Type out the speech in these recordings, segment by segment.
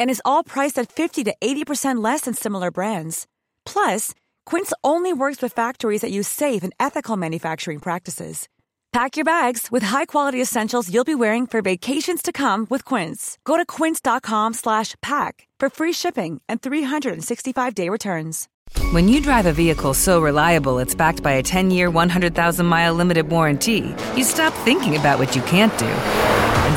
And is all priced at 50 to 80% less than similar brands. Plus, Quince only works with factories that use safe and ethical manufacturing practices. Pack your bags with high-quality essentials you'll be wearing for vacations to come with Quince. Go to quince.com/pack for free shipping and 365-day returns. When you drive a vehicle so reliable it's backed by a 10-year, 100,000-mile limited warranty, you stop thinking about what you can't do and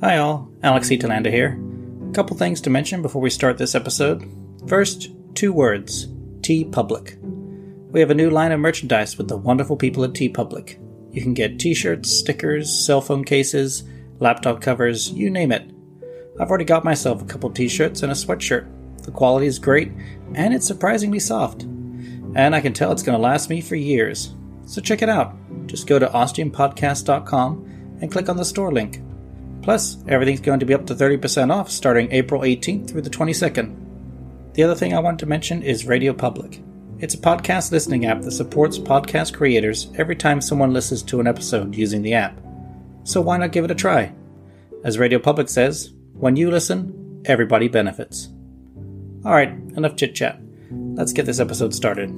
Hi all, Alex C. Telander here. A couple things to mention before we start this episode. First, 2 words, Tee Public. We have a new line of merchandise with the wonderful people at Tee Public. You can get t-shirts, stickers, cell phone cases, laptop covers, you name it. I've already got myself a couple t-shirts and a sweatshirt. The quality is great, and it's surprisingly soft. And I can tell it's going to last me for years. So check it out. Just go to ostiumpodcast.com and click on the store link. Plus, everything's going to be up to 30% off starting April 18th through the 22nd. The other thing I wanted to mention is Radio Public. It's a podcast listening app that supports podcast creators every time someone listens to an episode using the app. So why not give it a try? As Radio Public says, when you listen, everybody benefits. Alright, enough chit-chat. Let's get this episode started.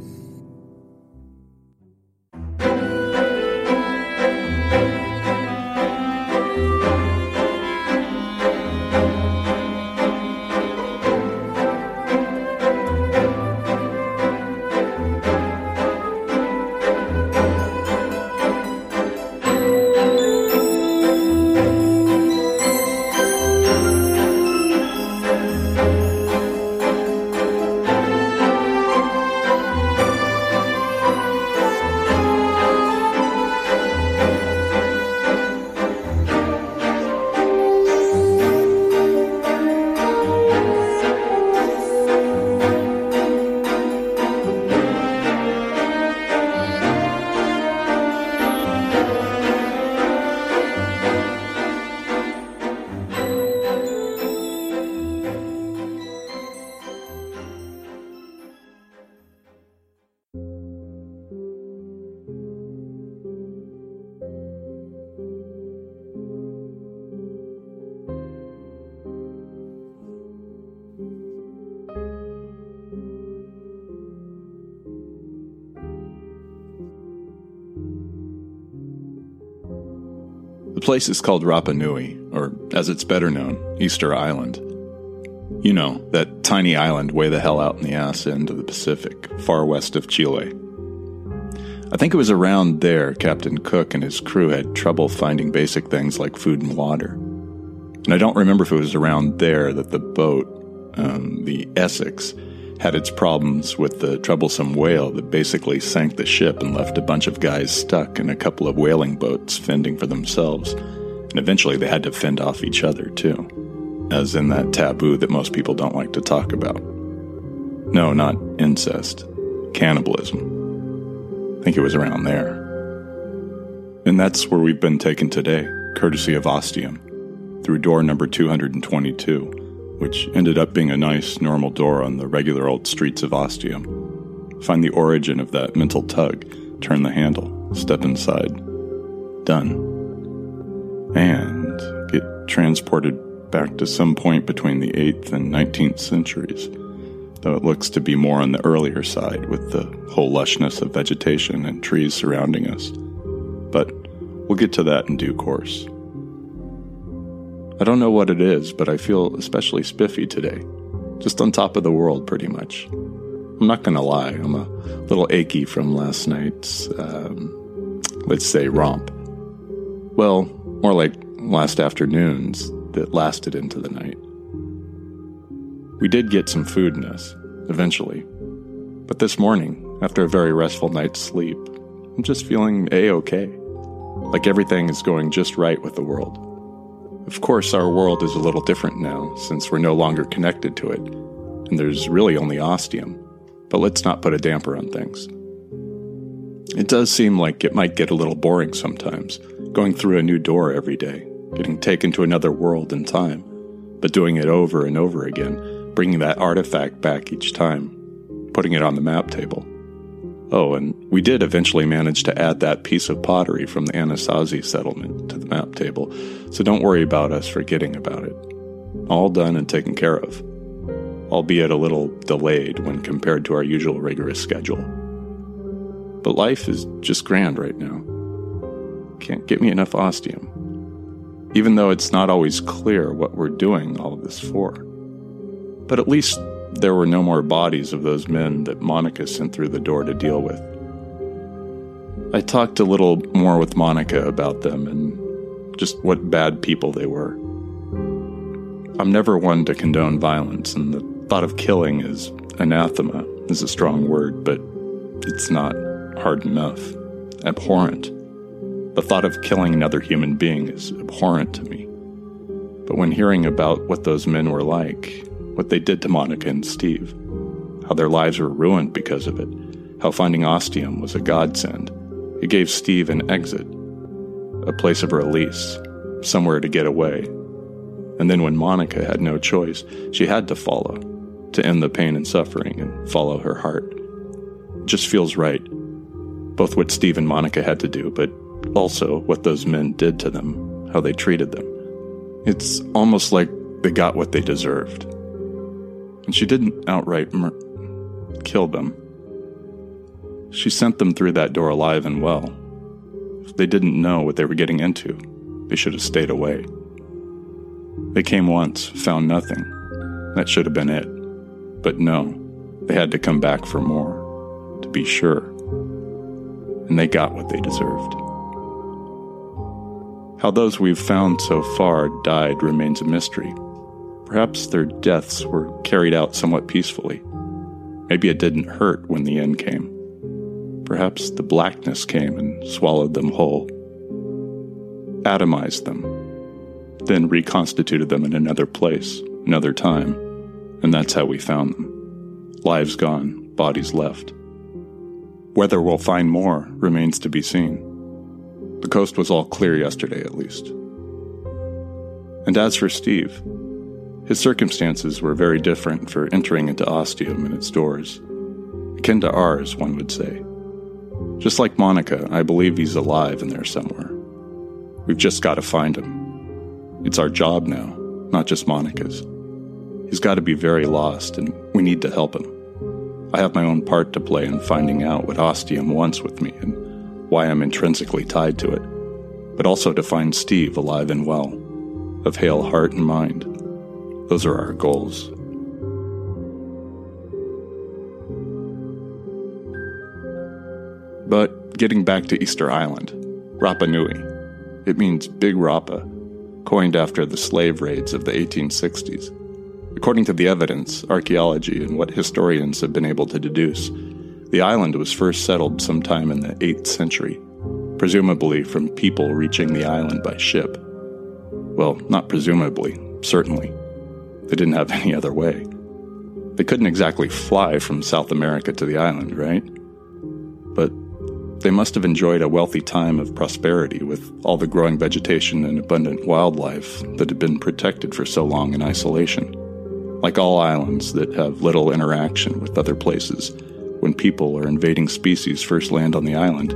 The place is called Rapa Nui, or as it's better known, Easter Island. You know, that tiny island way the hell out in the ass end of the Pacific, far west of Chile. I think it was around there Captain Cook and his crew had trouble finding basic things like food and water. And I don't remember if it was around there that the boat, the Essex, had its problems with the troublesome whale that basically sank the ship and left a bunch of guys stuck in a couple of whaling boats fending for themselves, and eventually they had to fend off each other too, as in that taboo that most people don't like to talk about. No, not incest. Cannibalism. I think it was around there. And that's where we've been taken today, courtesy of Ostium, through door number 222, which ended up being a nice, normal door on the regular old streets of Ostium. Find the origin of that mental tug, turn the handle, step inside. Done. And get transported back to some point between the 8th and 19th centuries, though it looks to be more on the earlier side with the whole lushness of vegetation and trees surrounding us. But we'll get to that in due course. I don't know what it is, but I feel especially spiffy today. Just on top of the world, pretty much. I'm not going to lie, I'm a little achy from last night's, let's say, romp. Well, more like last afternoon's that lasted into the night. We did get some food in us, eventually. But this morning, after a very restful night's sleep, I'm just feeling A-okay. Like everything is going just right with the world. Of course, our world is a little different now, since we're no longer connected to it, and there's really only Ostium, but let's not put a damper on things. It does seem like it might get a little boring sometimes, going through a new door every day, getting taken to another world in time, but doing it over and over again, bringing that artifact back each time, putting it on the map table. Oh, and we did eventually manage to add that piece of pottery from the Anasazi settlement to the map table, so don't worry about us forgetting about it. All done and taken care of, albeit a little delayed when compared to our usual rigorous schedule. But life is just grand right now. Can't get me enough Ostium, even though it's not always clear what we're doing all of this for. But at least there were no more bodies of those men that Monica sent through the door to deal with. I talked a little more with Monica about them and just what bad people they were. I'm never one to condone violence, and the thought of killing is anathema, is a strong word, but it's not hard enough. Abhorrent. The thought of killing another human being is abhorrent to me. But when hearing about what those men were like, what they did to Monica and Steve, how their lives were ruined because of it, how finding Ostium was a godsend. It gave Steve an exit, a place of release, somewhere to get away. And then when Monica had no choice, she had to follow, to end the pain and suffering and follow her heart. It just feels right, both what Steve and Monica had to do, but also what those men did to them, how they treated them. It's almost like they got what they deserved. And she didn't outright kill them. She sent them through that door alive and well. If they didn't know what they were getting into, they should have stayed away. They came once, found nothing. That should have been it. But no, they had to come back for more, to be sure. And they got what they deserved. How those we've found so far died remains a mystery. Perhaps their deaths were carried out somewhat peacefully. Maybe it didn't hurt when the end came. Perhaps the blackness came and swallowed them whole, atomized them, then reconstituted them in another place, another time, and that's how we found them. Lives gone, bodies left. Whether we'll find more remains to be seen. The coast was all clear yesterday, at least. And as for Steve, his circumstances were very different for entering into Ostium and its doors, akin to ours, one would say. Just like Monica, I believe he's alive in there somewhere. We've just got to find him. It's our job now, not just Monica's. He's got to be very lost, and we need to help him. I have my own part to play in finding out what Ostium wants with me and why I'm intrinsically tied to it, but also to find Steve alive and well, of hale heart and mind. Those are our goals. But getting back to Easter Island, Rapa Nui. It means Big Rapa, coined after the slave raids of the 1860s. According to the evidence, archaeology, and what historians have been able to deduce, the island was first settled sometime in the 8th century, presumably from people reaching the island by ship. Well, not presumably, certainly. They didn't have any other way. They couldn't exactly fly from South America to the island, right? But they must have enjoyed a wealthy time of prosperity with all the growing vegetation and abundant wildlife that had been protected for so long in isolation. Like all islands that have little interaction with other places, when people or invading species first land on the island,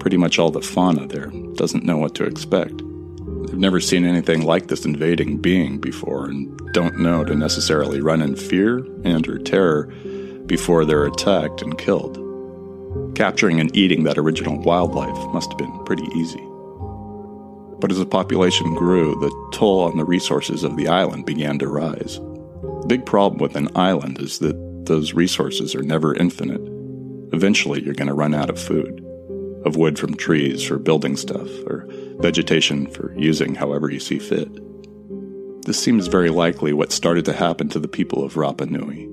pretty much all the fauna there doesn't know what to expect. They've never seen anything like this invading being before and don't know to necessarily run in fear and or terror before they're attacked and killed. Capturing and eating that original wildlife must have been pretty easy. But as the population grew, the toll on the resources of the island began to rise. The big problem with an island is that those resources are never infinite. Eventually, you're going to run out of food, of wood from trees for building stuff, or vegetation for using however you see fit. This seems very likely what started to happen to the people of Rapa Nui.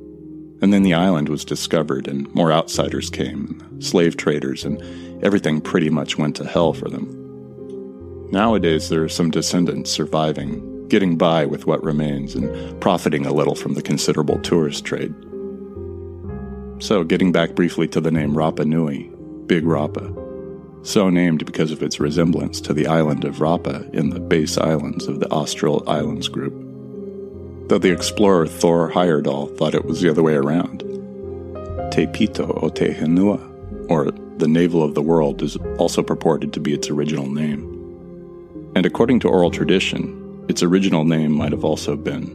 And then the island was discovered, and more outsiders came, slave traders, and everything pretty much went to hell for them. Nowadays, there are some descendants surviving, getting by with what remains, and profiting a little from the considerable tourist trade. So, getting back briefly to the name Rapa Nui, Big Rapa, so named because of its resemblance to the island of Rapa in the base islands of the Austral Islands group. Though the explorer Thor Heyerdahl thought it was the other way around. Te Pito o Te Henua, or the navel of the world, is also purported to be its original name. And according to oral tradition, its original name might have also been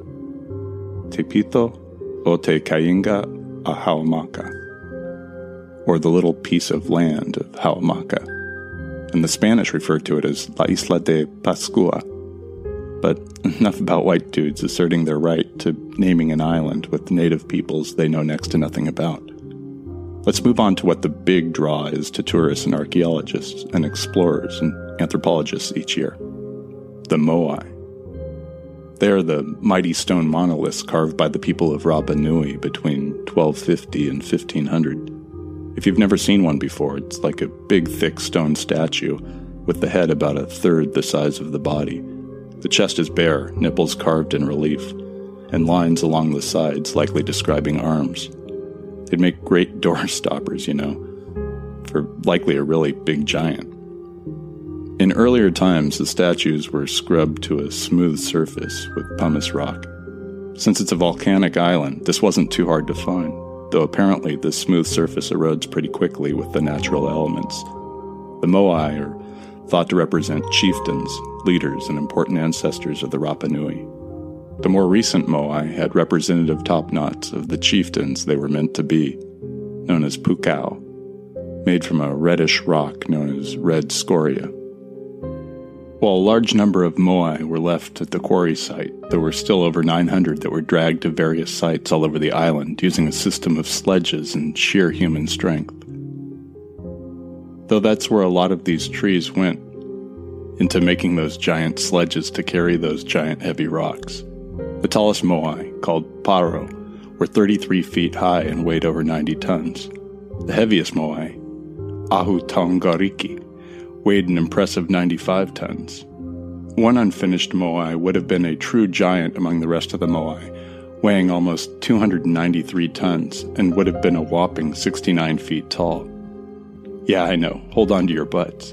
Te Pito o Te Kainga a Haumaka, or the little piece of land of Haumaka, and the Spanish refer to it as La Isla de Pascua. But enough about white dudes asserting their right to naming an island with native peoples they know next to nothing about. Let's move on to what the big draw is to tourists and archaeologists and explorers and anthropologists each year. The Moai. They are the mighty stone monoliths carved by the people of Rapa Nui between 1250 and 1500. If you've never seen one before, it's like a big, thick stone statue with the head about a third the size of the body. The chest is bare, nipples carved in relief, and lines along the sides likely describing arms. They'd make great door stoppers, you know, for likely a really big giant. In earlier times, the statues were scrubbed to a smooth surface with pumice rock. Since it's a volcanic island, this wasn't too hard to find, though apparently the smooth surface erodes pretty quickly with the natural elements. The Moai are thought to represent chieftains, leaders, and important ancestors of the Rapa Nui. The more recent Moai had representative topknots of the chieftains they were meant to be, known as pukao, made from a reddish rock known as red scoria. While a large number of Moai were left at the quarry site, there were still over 900 that were dragged to various sites all over the island using a system of sledges and sheer human strength. Though that's where a lot of these trees went, into making those giant sledges to carry those giant heavy rocks. The tallest Moai, called Paro, were 33 feet high and weighed over 90 tons. The heaviest Moai, Ahu Tongariki, weighed an impressive 95 tons. One unfinished Moai would have been a true giant among the rest of the Moai, weighing almost 293 tons and would have been a whopping 69 feet tall. Yeah, I know, hold on to your butts.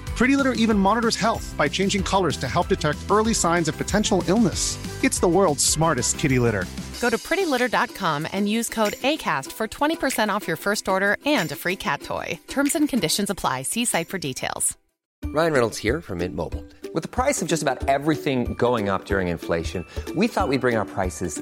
Pretty Litter even monitors health by changing colors to help detect early signs of potential illness. It's the world's smartest kitty litter. Go to prettylitter.com and use code ACAST for 20% off your first order and a free cat toy. Terms and conditions apply. See site for details. Ryan Reynolds here from Mint Mobile. With the price of just about everything going up during inflation, we thought we'd bring our prices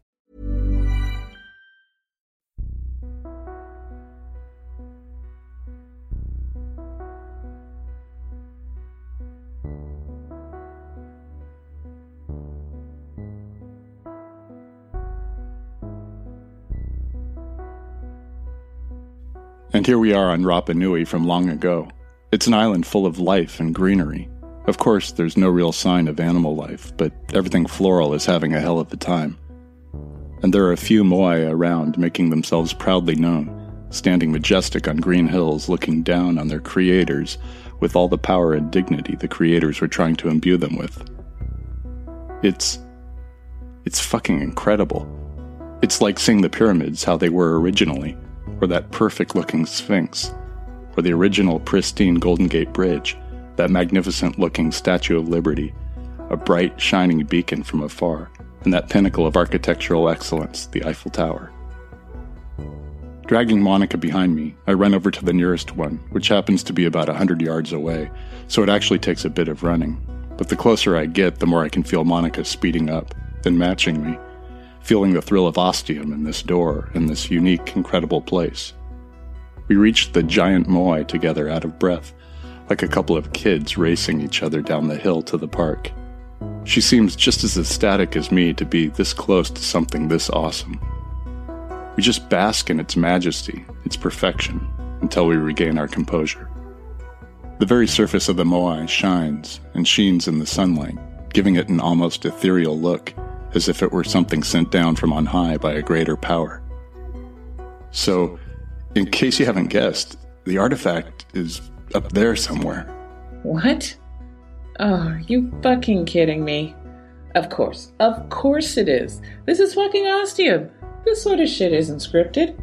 And here we are on Rapa Nui from long ago. It's an island full of life and greenery. Of course, there's no real sign of animal life, but everything floral is having a hell of a time. And there are a few Moai around, making themselves proudly known, standing majestic on green hills, looking down on their creators with all the power and dignity the creators were trying to imbue them with. It's fucking incredible. It's like seeing the pyramids how they were originally, or that perfect-looking Sphinx, or the original pristine Golden Gate Bridge, that magnificent-looking Statue of Liberty, a bright, shining beacon from afar, and that pinnacle of architectural excellence, the Eiffel Tower. Dragging Monica behind me, I run over to the nearest one, which happens to be about 100 yards away, so it actually takes a bit of running. But the closer I get, the more I can feel Monica speeding up, then matching me, feeling the thrill of Ostium in this door, in this unique, incredible place. We reached the giant Moai together out of breath, like a couple of kids racing each other down the hill to the park. She seems just as ecstatic as me to be this close to something this awesome. We just bask in its majesty, its perfection, until we regain our composure. The very surface of the Moai shines and sheens in the sunlight, giving it an almost ethereal look, as if it were something sent down from on high by a greater power. So, in case you haven't guessed, the artifact is up there somewhere. What? Oh, are you fucking kidding me? Of course it is. This is fucking Ostium. This sort of shit isn't scripted.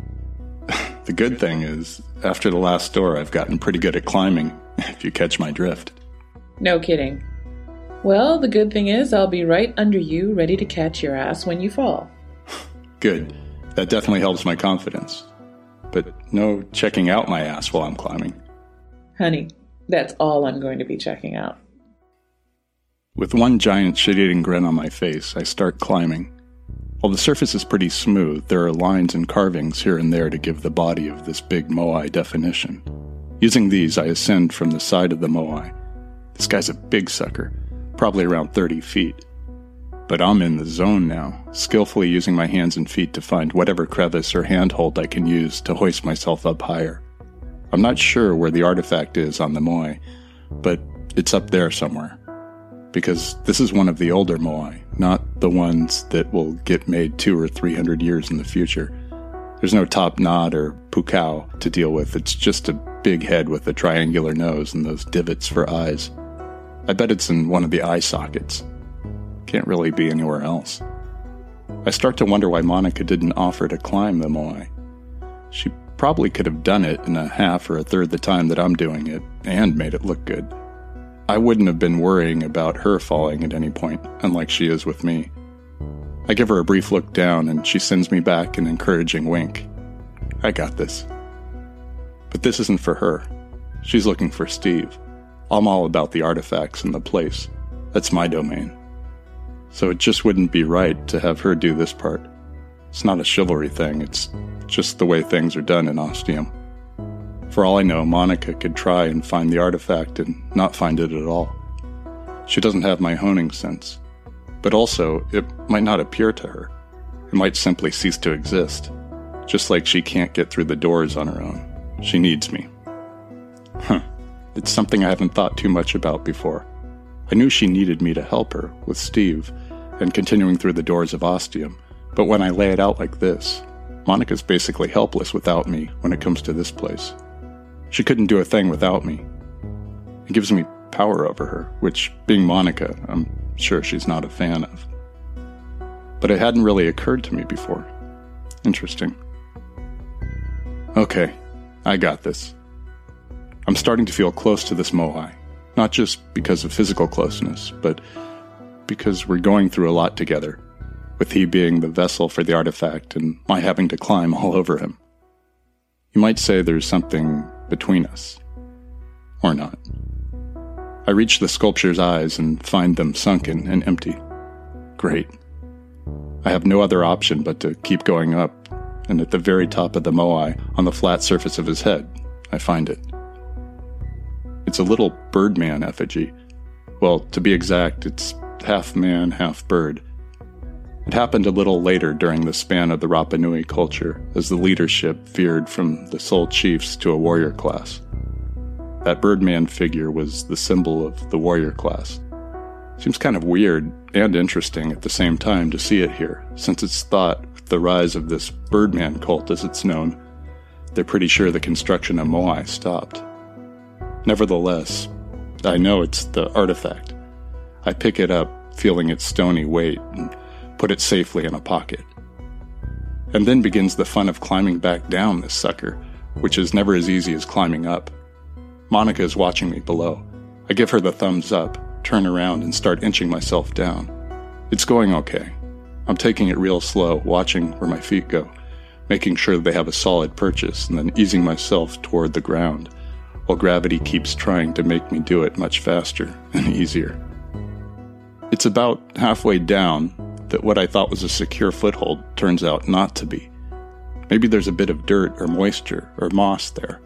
The good thing is, after the last door, I've gotten pretty good at climbing, if you catch my drift. No kidding. Well, the good thing is I'll be right under you, ready to catch your ass when you fall. Good. That definitely helps my confidence. But no checking out my ass while I'm climbing. Honey, that's all I'm going to be checking out. With one giant shit-eating grin on my face, I start climbing. While the surface is pretty smooth, there are lines and carvings here and there to give the body of this big Moai definition. Using these, I ascend from the side of the Moai. This guy's a big sucker, probably around 30 feet. But I'm in the zone now, skillfully using my hands and feet to find whatever crevice or handhold I can use to hoist myself up higher. I'm not sure where the artifact is on the Moai, but it's up there somewhere. Because this is one of the older Moai, not the ones that will get made 200 or 300 years in the future. There's no top knot or pukao to deal with, it's just a big head with a triangular nose and those divots for eyes. I bet it's in one of the eye sockets. Can't really be anywhere else. I start to wonder why Monica didn't offer to climb the Moai. She probably could have done it in a half or a third the time that I'm doing it, and made it look good. I wouldn't have been worrying about her falling at any point, unlike she is with me. I give her a brief look down, and she sends me back an encouraging wink. I got this. But this isn't for her. She's looking for Steve. I'm all about the artifacts and the place. That's my domain. So it just wouldn't be right to have her do this part. It's not a chivalry thing, it's just the way things are done in Ostium. For all I know, Monica could try and find the artifact and not find it at all. She doesn't have my honing sense. But also, it might not appear to her. It might simply cease to exist. Just like she can't get through the doors on her own. She needs me. It's something I haven't thought too much about before. I knew she needed me to help her with Steve and continuing through the doors of Ostium, but when I lay it out like this, Monica's basically helpless without me when it comes to this place. She couldn't do a thing without me. It gives me power over her, which, being Monica, I'm sure she's not a fan of. But it hadn't really occurred to me before. Interesting. Okay, I got this. I'm starting to feel close to this Moai, not just because of physical closeness, but because we're going through a lot together, with he being the vessel for the artifact and my having to climb all over him. You might say there's something between us, or not. I reach the sculpture's eyes and find them sunken and empty. Great. I have no other option but to keep going up, and at the very top of the Moai, on the flat surface of his head, I find it. It's a little birdman effigy. Well, to be exact, it's half man, half bird. It happened a little later during the span of the Rapa Nui culture, as the leadership veered from the sole chiefs to a warrior class. That birdman figure was the symbol of the warrior class. Seems kind of weird and interesting at the same time to see it here, since it's thought, with the rise of this birdman cult as it's known, they're pretty sure the construction of Moai stopped. Nevertheless, I know it's the artifact. I pick it up, feeling its stony weight, and put it safely in a pocket. And then begins the fun of climbing back down this sucker, which is never as easy as climbing up. Monica is watching me below. I give her the thumbs up, turn around, and start inching myself down. It's going okay. I'm taking it real slow, watching where my feet go, making sure they have a solid purchase, and then easing myself toward the ground, while gravity keeps trying to make me do it much faster and easier. It's about halfway down that what I thought was a secure foothold turns out not to be. Maybe there's a bit of dirt or moisture or moss there.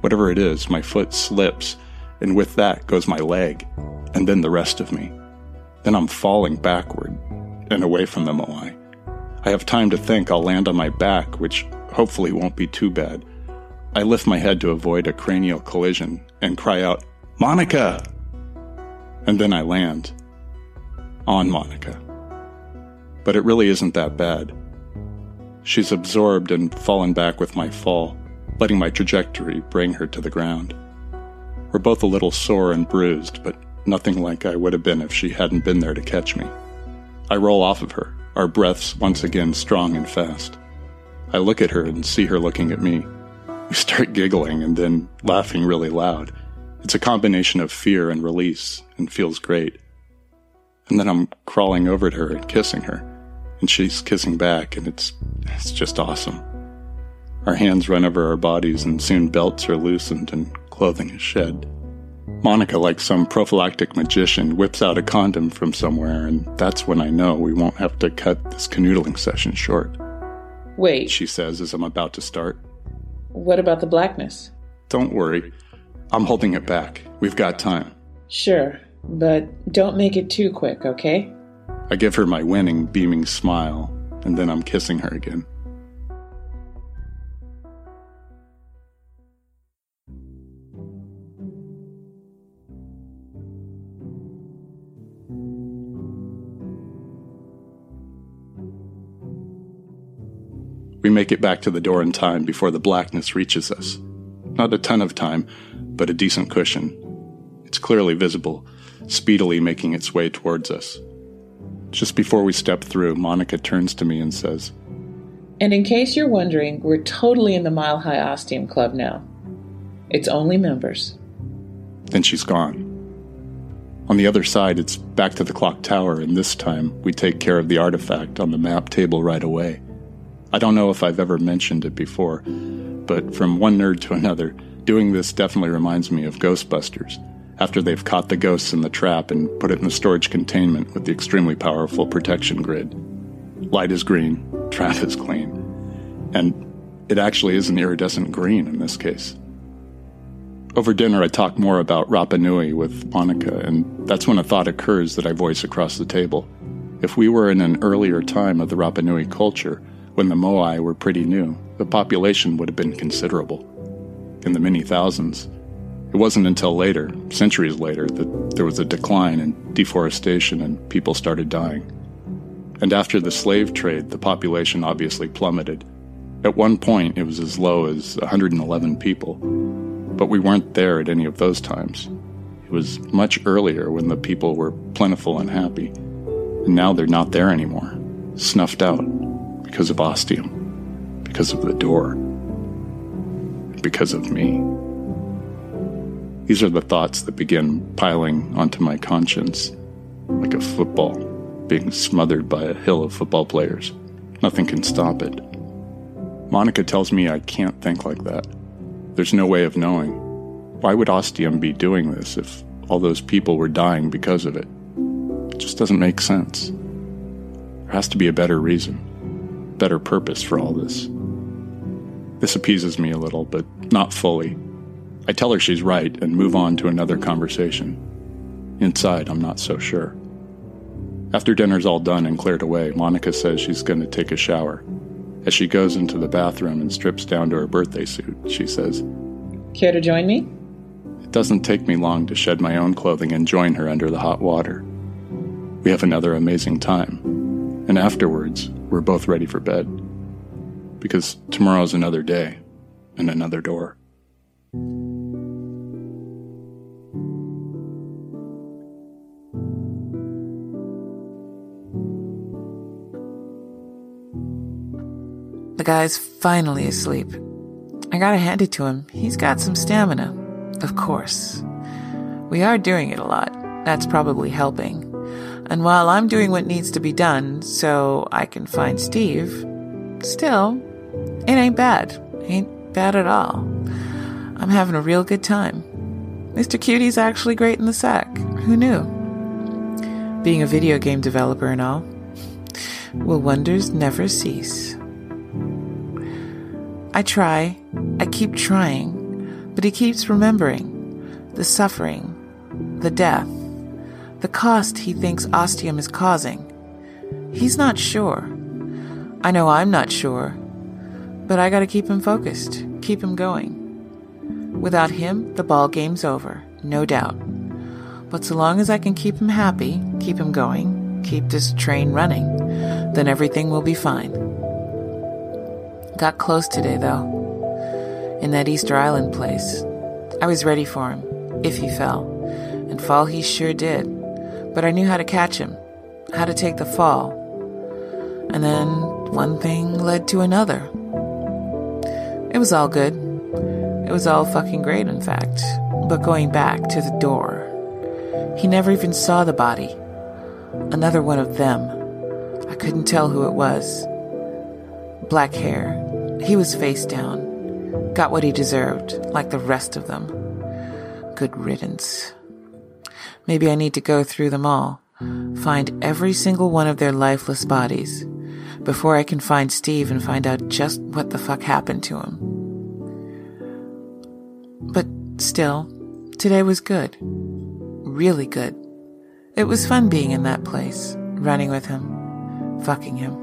Whatever it is, my foot slips, and with that goes my leg, and then the rest of me. Then I'm falling backward and away from the Moai. I have time to think I'll land on my back, which hopefully won't be too bad. I lift my head to avoid a cranial collision and cry out, "Monica!" And then I land on Monica. But it really isn't that bad. She's absorbed and fallen back with my fall, letting my trajectory bring her to the ground. We're both a little sore and bruised, but nothing like I would have been if she hadn't been there to catch me. I roll off of her, our breaths once again strong and fast. I look at her and see her looking at me. We start giggling and then laughing really loud. It's a combination of fear and release and feels great. And then I'm crawling over to her and kissing her. And she's kissing back, and it's just awesome. Our hands run over our bodies, and soon belts are loosened and clothing is shed. Monica, like some prophylactic magician, whips out a condom from somewhere, and that's when I know we won't have to cut this canoodling session short. "Wait," she says as I'm about to start. "What about the blackness?" "Don't worry. I'm holding it back. We've got time." "Sure, but don't make it too quick, okay?" I give her my winning, beaming smile, and then I'm kissing her again. We make it back to the door in time before the blackness reaches us. Not a ton of time, but a decent cushion. It's clearly visible, speedily making its way towards us. Just before we step through, Monica turns to me and says, "And in case you're wondering, we're totally in the Mile High Ostium Club now. It's only members." Then she's gone. On the other side, it's back to the clock tower, and this time we take care of the artifact on the map table right away. I don't know if I've ever mentioned it before, but from one nerd to another, doing this definitely reminds me of Ghostbusters, after they've caught the ghosts in the trap and put it in the storage containment with the extremely powerful protection grid. Light is green, trap is clean. And it actually is an iridescent green in this case. Over dinner, I talk more about Rapa Nui with Monica, and that's when a thought occurs that I voice across the table. If we were in an earlier time of the Rapa Nui culture, when the Moai were pretty new, the population would have been considerable, in the many thousands. It wasn't until later, centuries later, that there was a decline in deforestation and people started dying. And after the slave trade, the population obviously plummeted. At one point, it was as low as 111 people, but we weren't there at any of those times. It was much earlier when the people were plentiful and happy, and now they're not there anymore, snuffed out because of Ostium, because of the door, because of me. These are the thoughts that begin piling onto my conscience, like a football being smothered by a hill of football players. Nothing can stop it. Monica tells me I can't think like that. There's no way of knowing. Why would Ostium be doing this if all those people were dying because of it? It just doesn't make sense. There has to be a better reason, better purpose for all this. This appeases me a little, but not fully. I tell her she's right and move on to another conversation. Inside, I'm not so sure. After dinner's all done and cleared away, Monica says she's going to take a shower. As she goes into the bathroom and strips down to her birthday suit, she says, "Care to join me?" It doesn't take me long to shed my own clothing and join her under the hot water. We have another amazing time, and afterwards, we're both ready for bed. Because tomorrow's another day, and another door. The guy's finally asleep. I gotta hand it to him. He's got some stamina. Of course. We are doing it a lot. That's probably helping. And while I'm doing what needs to be done so I can find Steve, still, it ain't bad. Ain't bad at all. I'm having a real good time. Mr. Cutie's actually great in the sack. Who knew? Being a video game developer and all. Will wonders never cease? I keep trying, but he keeps remembering the suffering, the death, the cost he thinks Ostium is causing. He's not sure. I know I'm not sure, but I gotta keep him focused, keep him going. Without him, the ball game's over, no doubt. But so long as I can keep him happy, keep him going, keep this train running, then everything will be fine. Got close today, though, in that Easter Island place. I was ready for him, if he fell. And fall he sure did. But I knew how to catch him, how to take the fall. And then one thing led to another. It was all good. It was all fucking great, in fact. But going back to the door, he never even saw the body. Another one of them. I couldn't tell who it was. Black hair. He was face down. Got what he deserved, like the rest of them. Good riddance. Maybe I need to go through them all, find every single one of their lifeless bodies, before I can find Steve and find out just what the fuck happened to him. But still, today was good. Really good. It was fun being in that place, running with him, fucking him.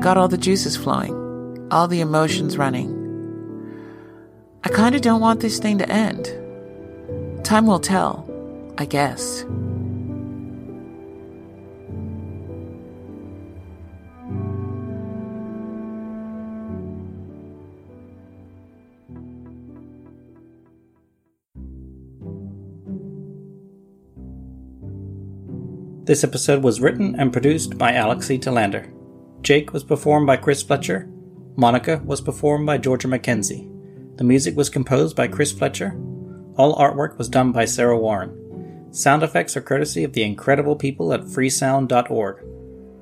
Got all the juices flowing, all the emotions running. I kind of don't want this thing to end. Time will tell, I guess. This episode was written and produced by Alex C. Telander. Jake was performed by Chris Fletcher. Monica was performed by Georgia McKenzie. The music was composed by Chris Fletcher. All artwork was done by Sarah Warren. Sound effects are courtesy of the incredible people at freesound.org.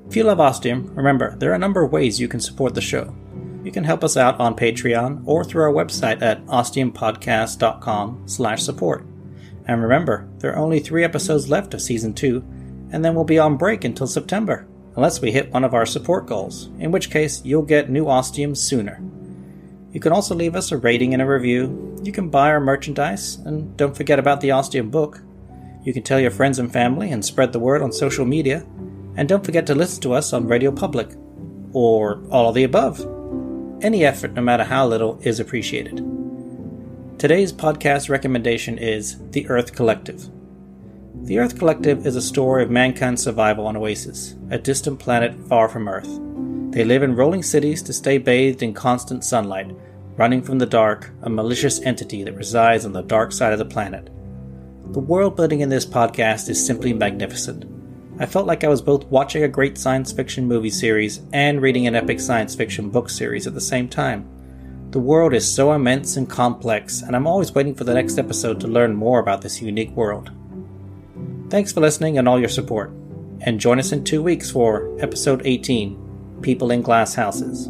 If you love Ostium, remember, there are a number of ways you can support the show. You can help us out on Patreon or through our website at ostiumpodcast.com/support. And remember, there are only 3 episodes left of Season 2, and then we'll be on break until September, unless we hit one of our support goals, in which case you'll get new Ostium sooner. You can also leave us a rating and a review. You can buy our merchandise, and don't forget about the Ostium book. You can tell your friends and family and spread the word on social media. And don't forget to listen to us on Radio Public, or all of the above. Any effort, no matter how little, is appreciated. Today's podcast recommendation is The Earth Collective. The Earth Collective is a story of mankind's survival on Oasis, a distant planet far from Earth. They live in rolling cities to stay bathed in constant sunlight, running from the dark, a malicious entity that resides on the dark side of the planet. The world-building in this podcast is simply magnificent. I felt like I was both watching a great science fiction movie series and reading an epic science fiction book series at the same time. The world is so immense and complex, and I'm always waiting for the next episode to learn more about this unique world. Thanks for listening and all your support. And join us in 2 weeks for Episode 18, People in Glass Houses.